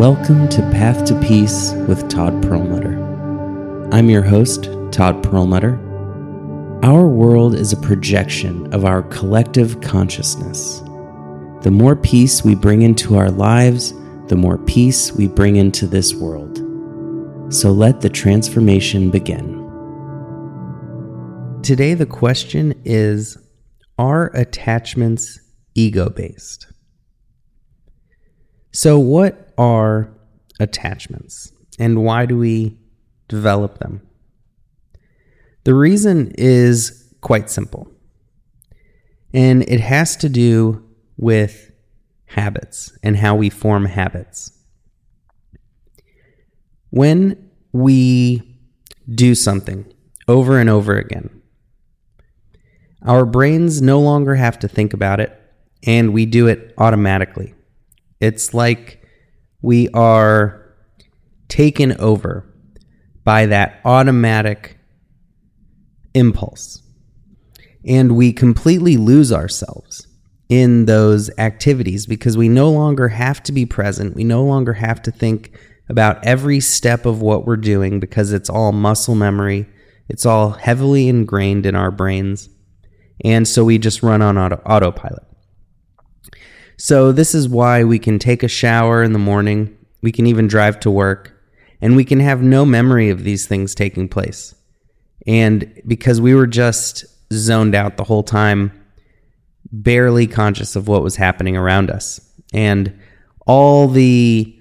Welcome to Path to Peace with Todd Perelmuter. I'm your host, Todd Perelmuter. Our world is a projection of our collective consciousness. The more peace we bring into our lives, the more peace we bring into this world. So let the transformation begin. Today the question is, are attachments ego-based? So what are attachments, and why do we develop them? The reason is quite simple, and it has to do with habits and how we form habits. When we do something over and over again, our brains no longer have to think about it, and we do it automatically. It's like we are taken over by that automatic impulse, and we completely lose ourselves in those activities because we no longer have to be present. We no longer have to think about every step of what we're doing because it's all muscle memory. It's all heavily ingrained in our brains, and so we just run on autopilot. So this is why we can take a shower in the morning, we can even drive to work, and we can have no memory of these things taking place. And because we were just zoned out the whole time, barely conscious of what was happening around us. And all the,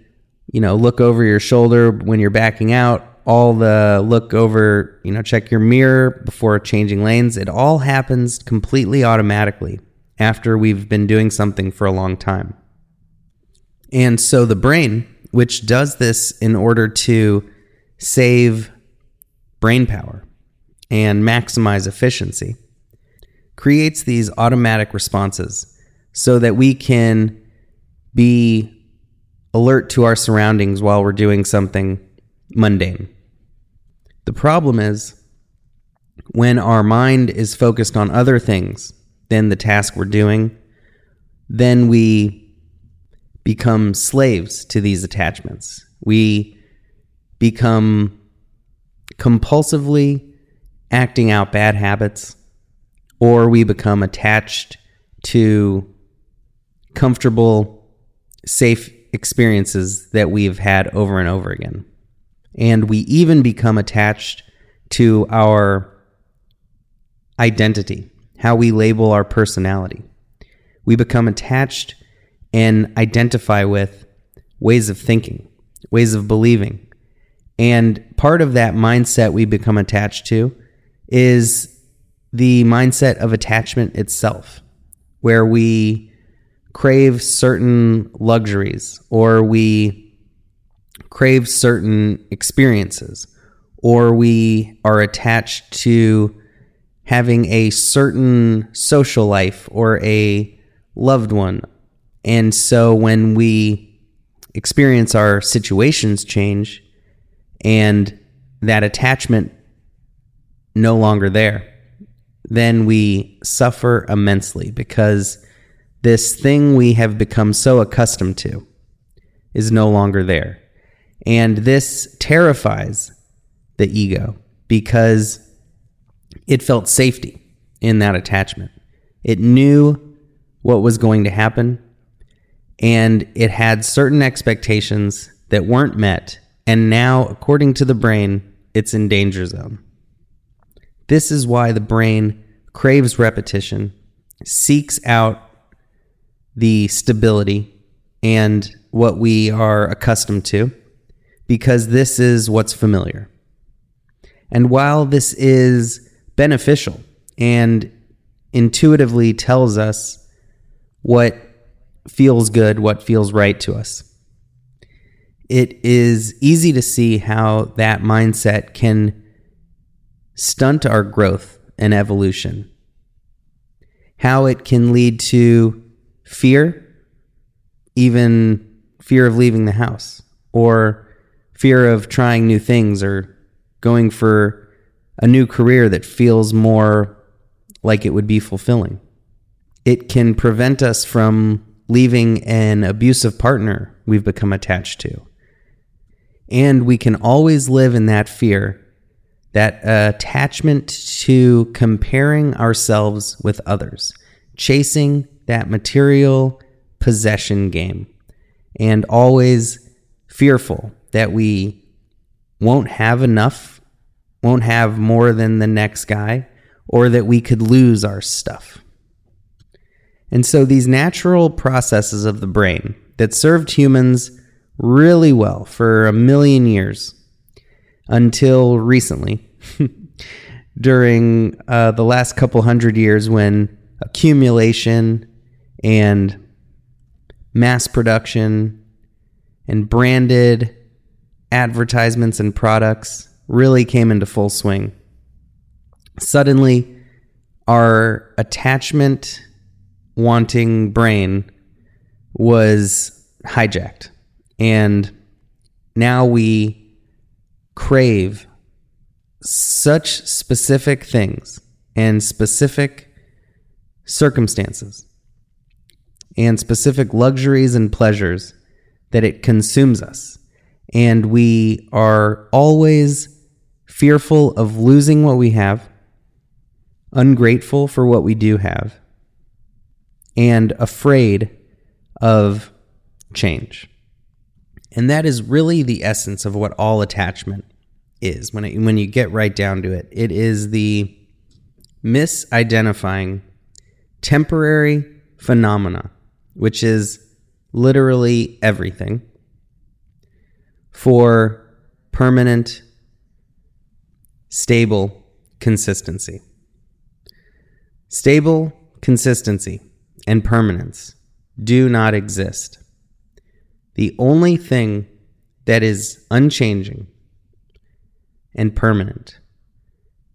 look over your shoulder when you're backing out, all the look over, check your mirror before changing lanes, it all happens completely automatically after we've been doing something for a long time. And so the brain, which does this in order to save brain power and maximize efficiency, creates these automatic responses so that we can be alert to our surroundings while we're doing something mundane. The problem is when our mind is focused on other things than the task we're doing, then we become slaves to these attachments. We become compulsively acting out bad habits, or we become attached to comfortable, safe experiences that we've had over and over again. And we even become attached to our identity, how we label our personality. We become attached and identify with ways of thinking, ways of believing. And part of that mindset we become attached to is the mindset of attachment itself, where we crave certain luxuries, or we crave certain experiences, or we are attached to having a certain social life or a loved one. And so when we experience our situations change and that attachment no longer there, then we suffer immensely because this thing we have become so accustomed to is no longer there. And this terrifies the ego because it felt safety in that attachment. It knew what was going to happen, and it had certain expectations that weren't met, and now, according to the brain, it's in danger zone. This is why the brain craves repetition, seeks out the stability and what we are accustomed to, because this is what's familiar. And while this is beneficial and intuitively tells us what feels good, what feels right to us, it is easy to see how that mindset can stunt our growth and evolution, how it can lead to fear, even fear of leaving the house, or fear of trying new things, or going for a new career that feels more like it would be fulfilling. It can prevent us from leaving an abusive partner we've become attached to, And we can always live in that fear, that attachment to comparing ourselves with others, chasing that material possession game, and always fearful that we won't have enough, won't have more than the next guy, or that we could lose our stuff. And so these natural processes of the brain that served humans really well for 1 million years until recently, during the last couple 100 years, when accumulation and mass production and branded advertisements and products really came into full swing. Suddenly, our attachment wanting brain was hijacked, and now we crave such specific things and specific circumstances and specific luxuries and pleasures that it consumes us. And we are always fearful of losing what we have, ungrateful for what we do have, and afraid of change. And that is really the essence of what all attachment is. When you get right down to it, it is the misidentifying temporary phenomena, which is literally everything, for permanent, stable consistency. Stable consistency and permanence do not exist. The only thing that is unchanging and permanent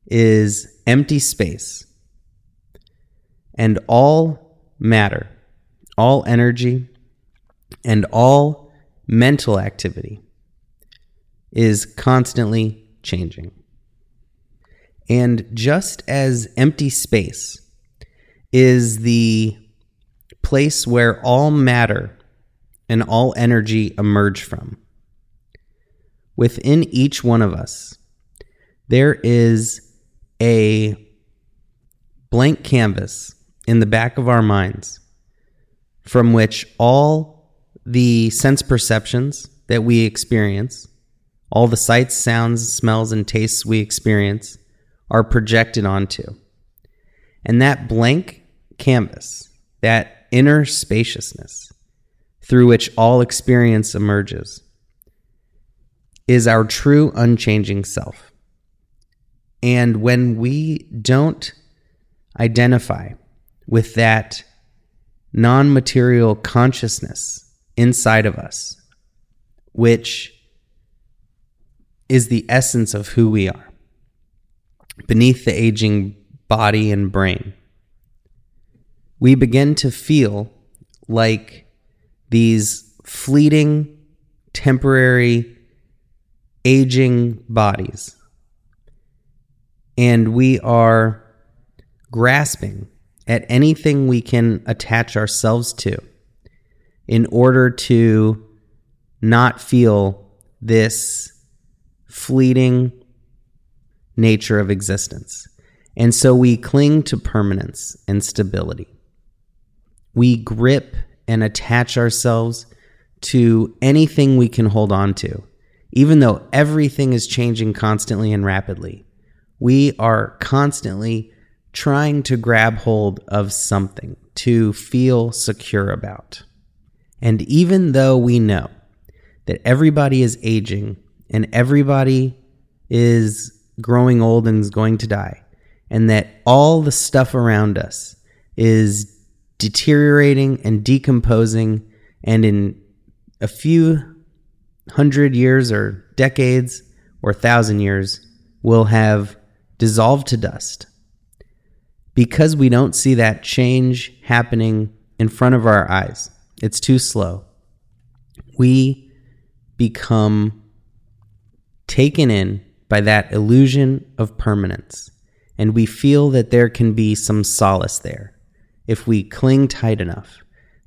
is empty space. And all matter, all energy, and all mental activity is constantly changing. And just as empty space is the place where all matter and all energy emerge from, within each one of us, there is a blank canvas in the back of our minds from which all the sense perceptions that we experience, all the sights, sounds, smells, and tastes we experience are projected onto. And that blank canvas, that inner spaciousness through which all experience emerges, is our true unchanging self. And when we don't identify with that non-material consciousness inside of us, which is the essence of who we are, beneath the aging body and brain, we begin to feel like these fleeting, temporary, aging bodies. And we are grasping at anything we can attach ourselves to in order to not feel this fleeting nature of existence. And so we cling to permanence and stability. We grip and attach ourselves to anything we can hold on to, even though everything is changing constantly and rapidly. We are constantly trying to grab hold of something to feel secure about. And even though we know that everybody is aging, and everybody is growing old and is going to die, and that all the stuff around us is deteriorating and decomposing, and in a few 100 years or decades or 1,000 years will have dissolved to dust, because we don't see that change happening in front of our eyes, it's too slow, we become taken in by that illusion of permanence, and we feel that there can be some solace there if we cling tight enough,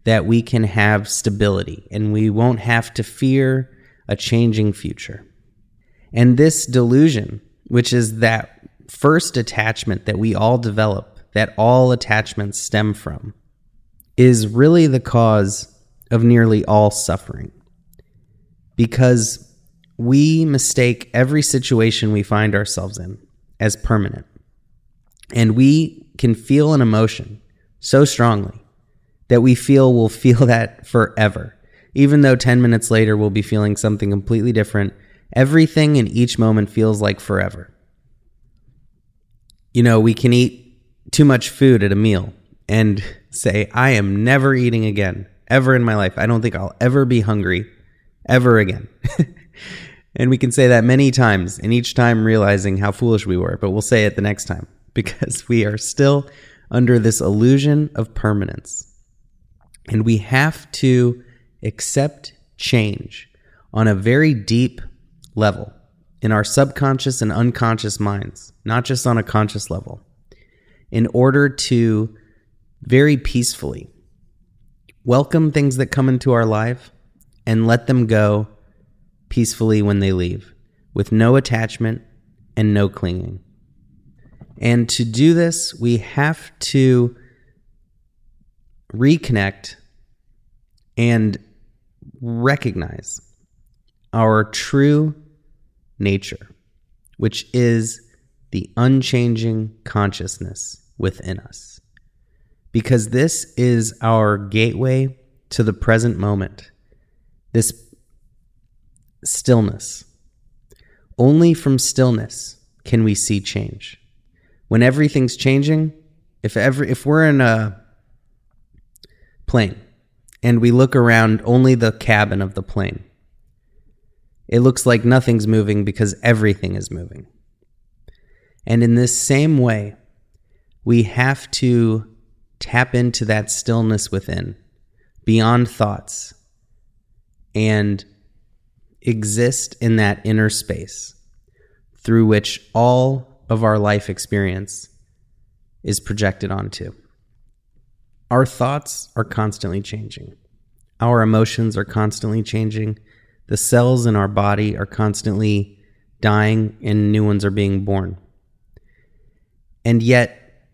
that we can have stability and we won't have to fear a changing future. And this delusion, which is that first attachment that we all develop, that all attachments stem from, is really the cause of nearly all suffering. Because we mistake every situation we find ourselves in as permanent. And we can feel an emotion so strongly that we'll feel that forever. Even though 10 minutes later we'll be feeling something completely different, everything in each moment feels like forever. You know, we can eat too much food at a meal and say, I am never eating again, ever in my life. I don't think I'll ever be hungry ever again. And we can say that many times, and each time realizing how foolish we were, but we'll say it the next time because we are still under this illusion of permanence. And we have to accept change on a very deep level in our subconscious and unconscious minds, not just on a conscious level, in order to very peacefully welcome things that come into our life and let them go peacefully when they leave, with no attachment and no clinging. And to do this, we have to reconnect and recognize our true nature, which is the unchanging consciousness within us. Because this is our gateway to the present moment, this stillness. Only from stillness can we see change. When everything's changing, if we're in a plane and we look around only the cabin of the plane, it looks like nothing's moving because everything is moving. And in this same way, we have to tap into that stillness within, beyond thoughts, and exist in that inner space through which all of our life experience is projected onto. Our thoughts are constantly changing. Our emotions are constantly changing. The cells in our body are constantly dying and new ones are being born. And yet,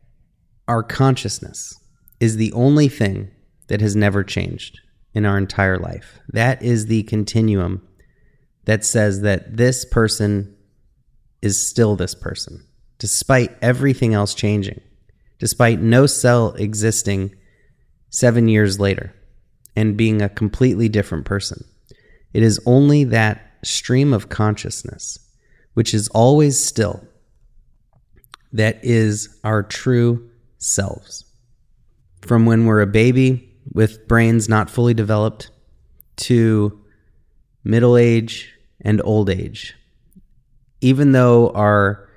our consciousness is the only thing that has never changed in our entire life. That is the continuum that says that this person is still this person, despite everything else changing, despite no cell existing 7 years later and being a completely different person. It is only that stream of consciousness, which is always still, that is our true selves. From when we're a baby with brains not fully developed to middle age and old age. Even though our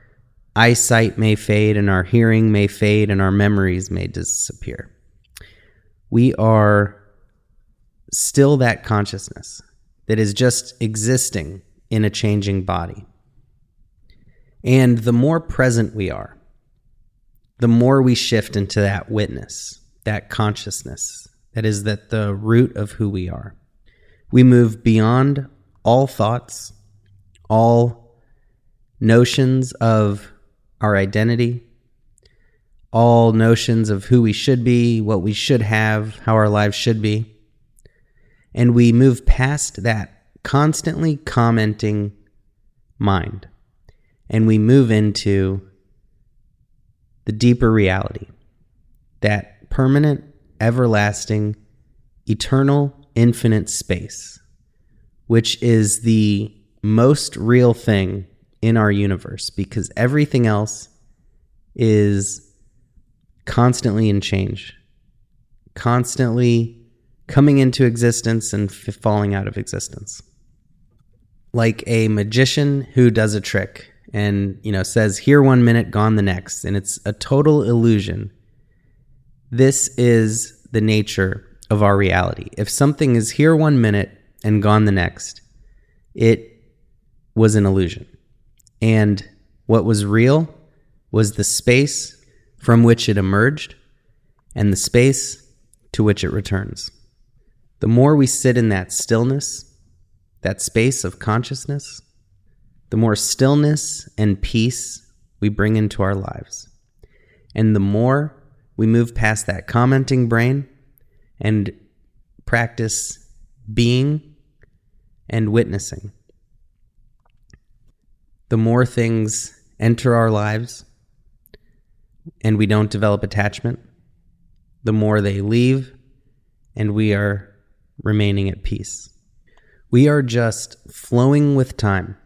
eyesight may fade and our hearing may fade and our memories may disappear, we are still that consciousness that is just existing in a changing body. And the more present we are, the more we shift into that witness, that consciousness that is at the root of who we are. We move beyond all thoughts, all notions of our identity, all notions of who we should be, what we should have, how our lives should be. And we move past that constantly commenting mind. And we move into the deeper reality, that permanent, everlasting, eternal, infinite space, which is the most real thing in our universe, because everything else is constantly in change, constantly coming into existence and falling out of existence. Like a magician who does a trick and, says here 1 minute, gone the next, and it's a total illusion. This is the nature of our reality. If something is here 1 minute and gone the next, it was an illusion. And what was real was the space from which it emerged and the space to which it returns. The more we sit in that stillness, that space of consciousness, the more stillness and peace we bring into our lives. And the more we move past that commenting brain and practice being and witnessing, the more things enter our lives and we don't develop attachment, the more they leave and we are remaining at peace. We are just flowing with time,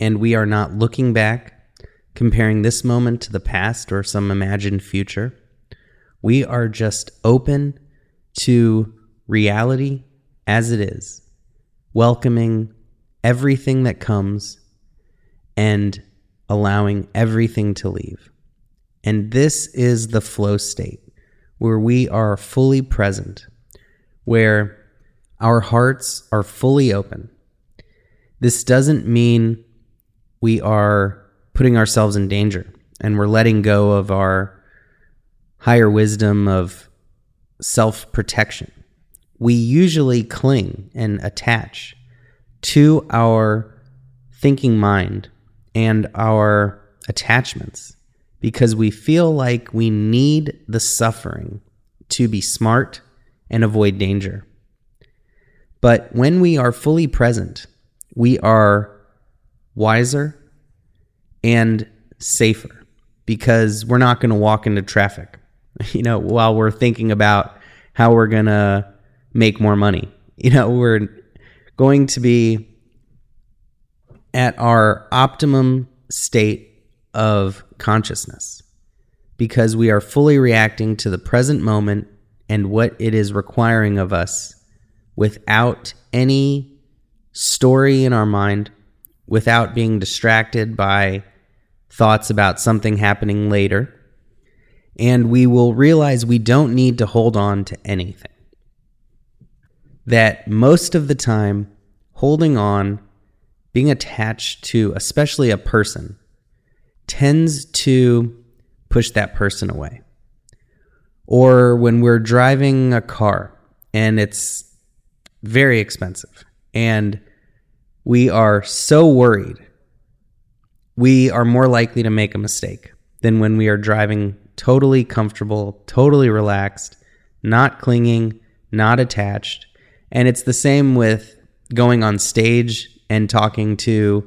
and we are not looking back, comparing this moment to the past or some imagined future. We are just open to reality as it is, welcoming everything that comes and allowing everything to leave. And this is the flow state, where we are fully present, where our hearts are fully open. This doesn't mean we are putting ourselves in danger and we're letting go of our higher wisdom of self-protection. We usually cling and attach to our thinking mind and our attachments because we feel like we need the suffering to be smart and avoid danger. But when we are fully present, we are wiser and safer because we're not going to walk into traffic, while we're thinking about how we're going to make more money. We're going to be at our optimum state of consciousness because we are fully reacting to the present moment and what it is requiring of us without any story in our mind, without being distracted by thoughts about something happening later. And we will realize we don't need to hold on to anything. That most of the time, holding on, being attached to especially a person, tends to push that person away. Or when we're driving a car and it's very expensive and we are so worried, we are more likely to make a mistake than when we are driving totally comfortable, totally relaxed, not clinging, not attached. And it's the same with going on stage and talking to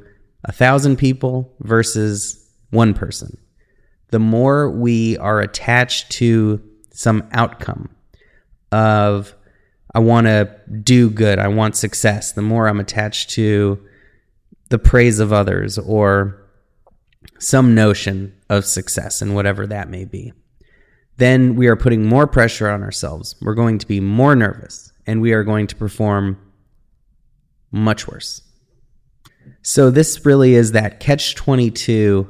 1,000 people versus one person. The more we are attached to some outcome of, I want to do good, I want success, the more I'm attached to the praise of others or some notion of success and whatever that may be, then we are putting more pressure on ourselves. We're going to be more nervous and we are going to perform much worse. So this really is that catch-22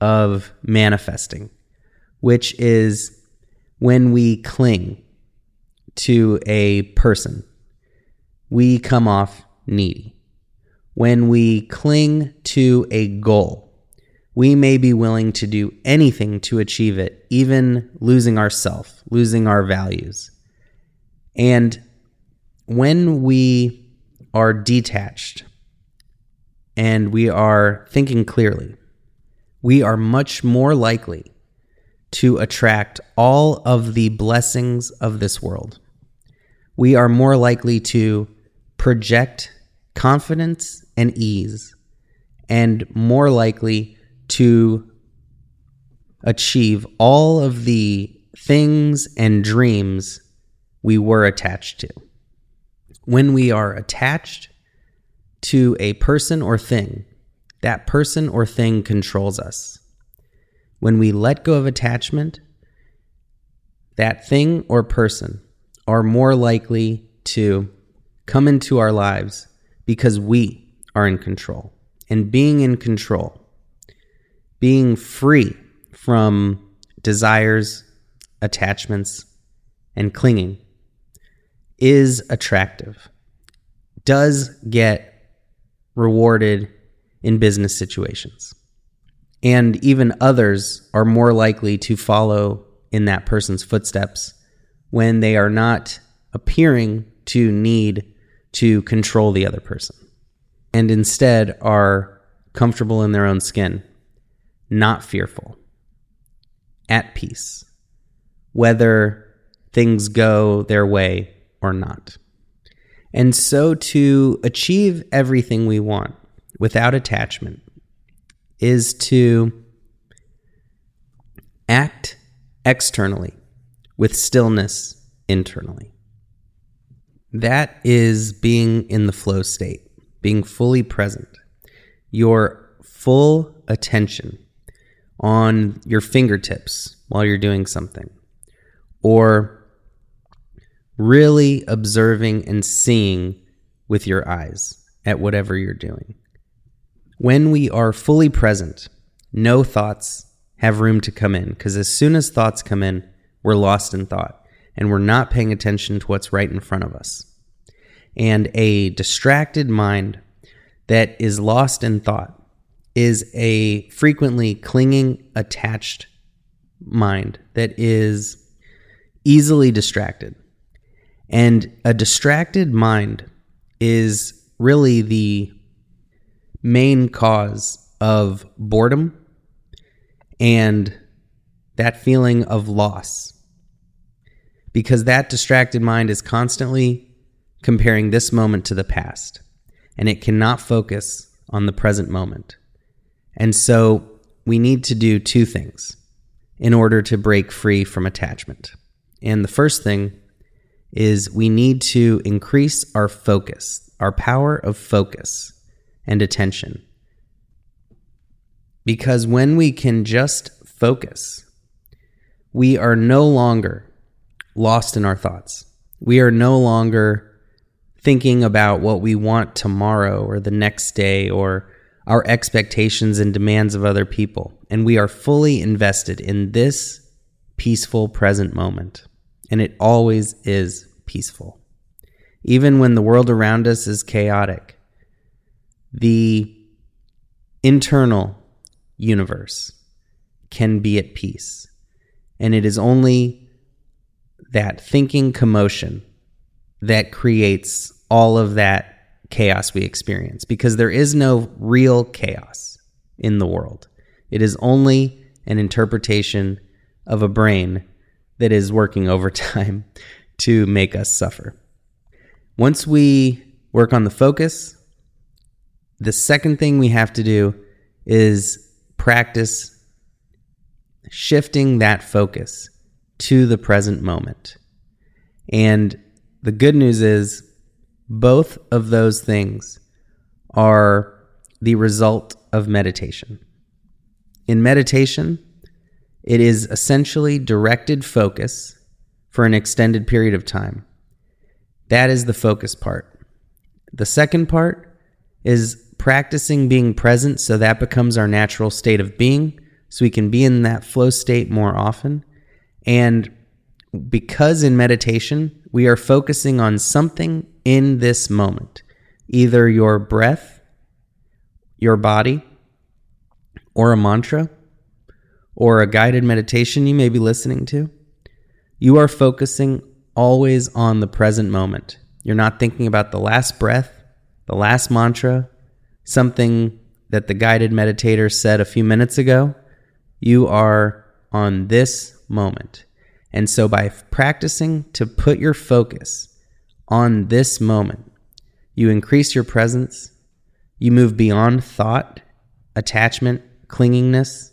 of manifesting, which is when we cling to a person, we come off needy. When we cling to a goal, we may be willing to do anything to achieve it, even losing ourselves, losing our values. And when we are detached and we are thinking clearly, we are much more likely to attract all of the blessings of this world. We are more likely to project confidence and ease, and more likely to achieve all of the things and dreams we were attached to. When we are attached to a person or thing, that person or thing controls us. When we let go of attachment, that thing or person are more likely to come into our lives because we are in control. And being in control, being free from desires, attachments, and clinging is attractive, does get rewarded in business situations. And even others are more likely to follow in that person's footsteps when they are not appearing to need to control the other person, and instead are comfortable in their own skin, not fearful, at peace, whether things go their way or not. And so to achieve everything we want without attachment is to act externally with stillness internally. That is being in the flow state, being fully present. Your full attention on your fingertips while you're doing something, or really observing and seeing with your eyes at whatever you're doing. When we are fully present, no thoughts have room to come in, because as soon as thoughts come in, we're lost in thought, and we're not paying attention to what's right in front of us. And a distracted mind that is lost in thought is a frequently clinging, attached mind that is easily distracted. And a distracted mind is really the main cause of boredom and that feeling of loss, because that distracted mind is constantly comparing this moment to the past, and it cannot focus on the present moment. And so we need to do two things in order to break free from attachment. And the first thing is we need to increase our focus, our power of focus and attention. Because when we can just focus, we are no longer lost in our thoughts. We are no longer thinking about what we want tomorrow or the next day or our expectations and demands of other people. And we are fully invested in this peaceful present moment. And it always is peaceful. Even when the world around us is chaotic, the internal universe can be at peace. And it is only that thinking commotion that creates all of that chaos we experience, because there is no real chaos in the world. It is only an interpretation of a brain that is working overtime to make us suffer. Once we work on the focus, the second thing we have to do is practice shifting that focus to the present moment. And the good news is both of those things are the result of meditation. In meditation, it is essentially directed focus for an extended period of time. That is the focus part. The second part is practicing being present, so that becomes our natural state of being, so we can be in that flow state more often. And because in meditation, we are focusing on something in this moment, either your breath, your body, or a mantra, or a guided meditation you may be listening to, you are focusing always on the present moment. You're not thinking about the last breath, the last mantra, something that the guided meditator said a few minutes ago. You are on this moment. And so by practicing to put your focus on this moment, you increase your presence, you move beyond thought, attachment, clingingness,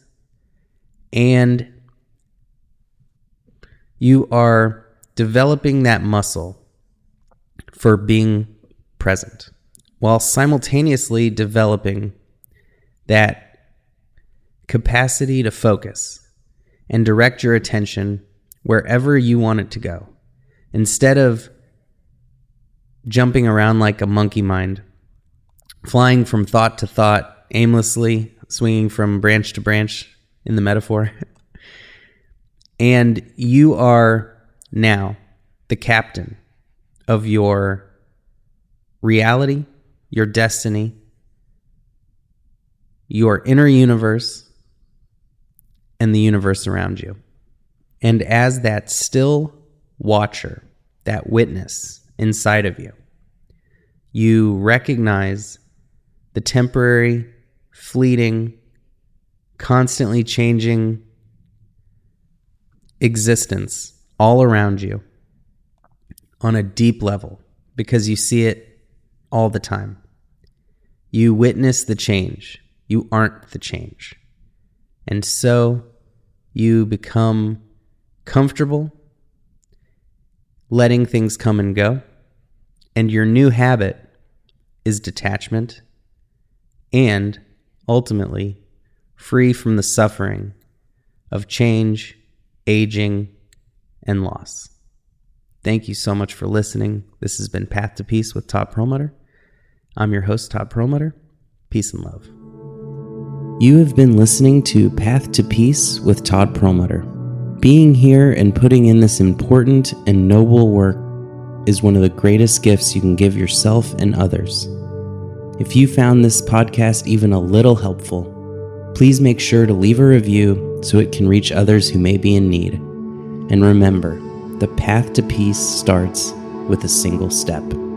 and you are developing that muscle for being present while simultaneously developing that capacity to focus and direct your attention wherever you want it to go, instead of jumping around like a monkey mind, flying from thought to thought aimlessly, swinging from branch to branch in the metaphor. And you are now the captain of your reality, your destiny, your inner universe, and the universe around you. And as that still watcher, that witness inside of you, you recognize the temporary, fleeting, constantly changing existence all around you on a deep level because you see it all the time. You witness the change. You aren't the change. And so you become comfortable letting things come and go. And your new habit is detachment and ultimately free from the suffering of change, aging, and loss. Thank you so much for listening. This has been Path to Peace with Todd Perelmuter. I'm your host, Todd Perelmuter. Peace and love. You have been listening to Path to Peace with Todd Perelmuter. Being here and putting in this important and noble work is one of the greatest gifts you can give yourself and others. If you found this podcast even a little helpful, please make sure to leave a review so it can reach others who may be in need. And remember, the path to peace starts with a single step.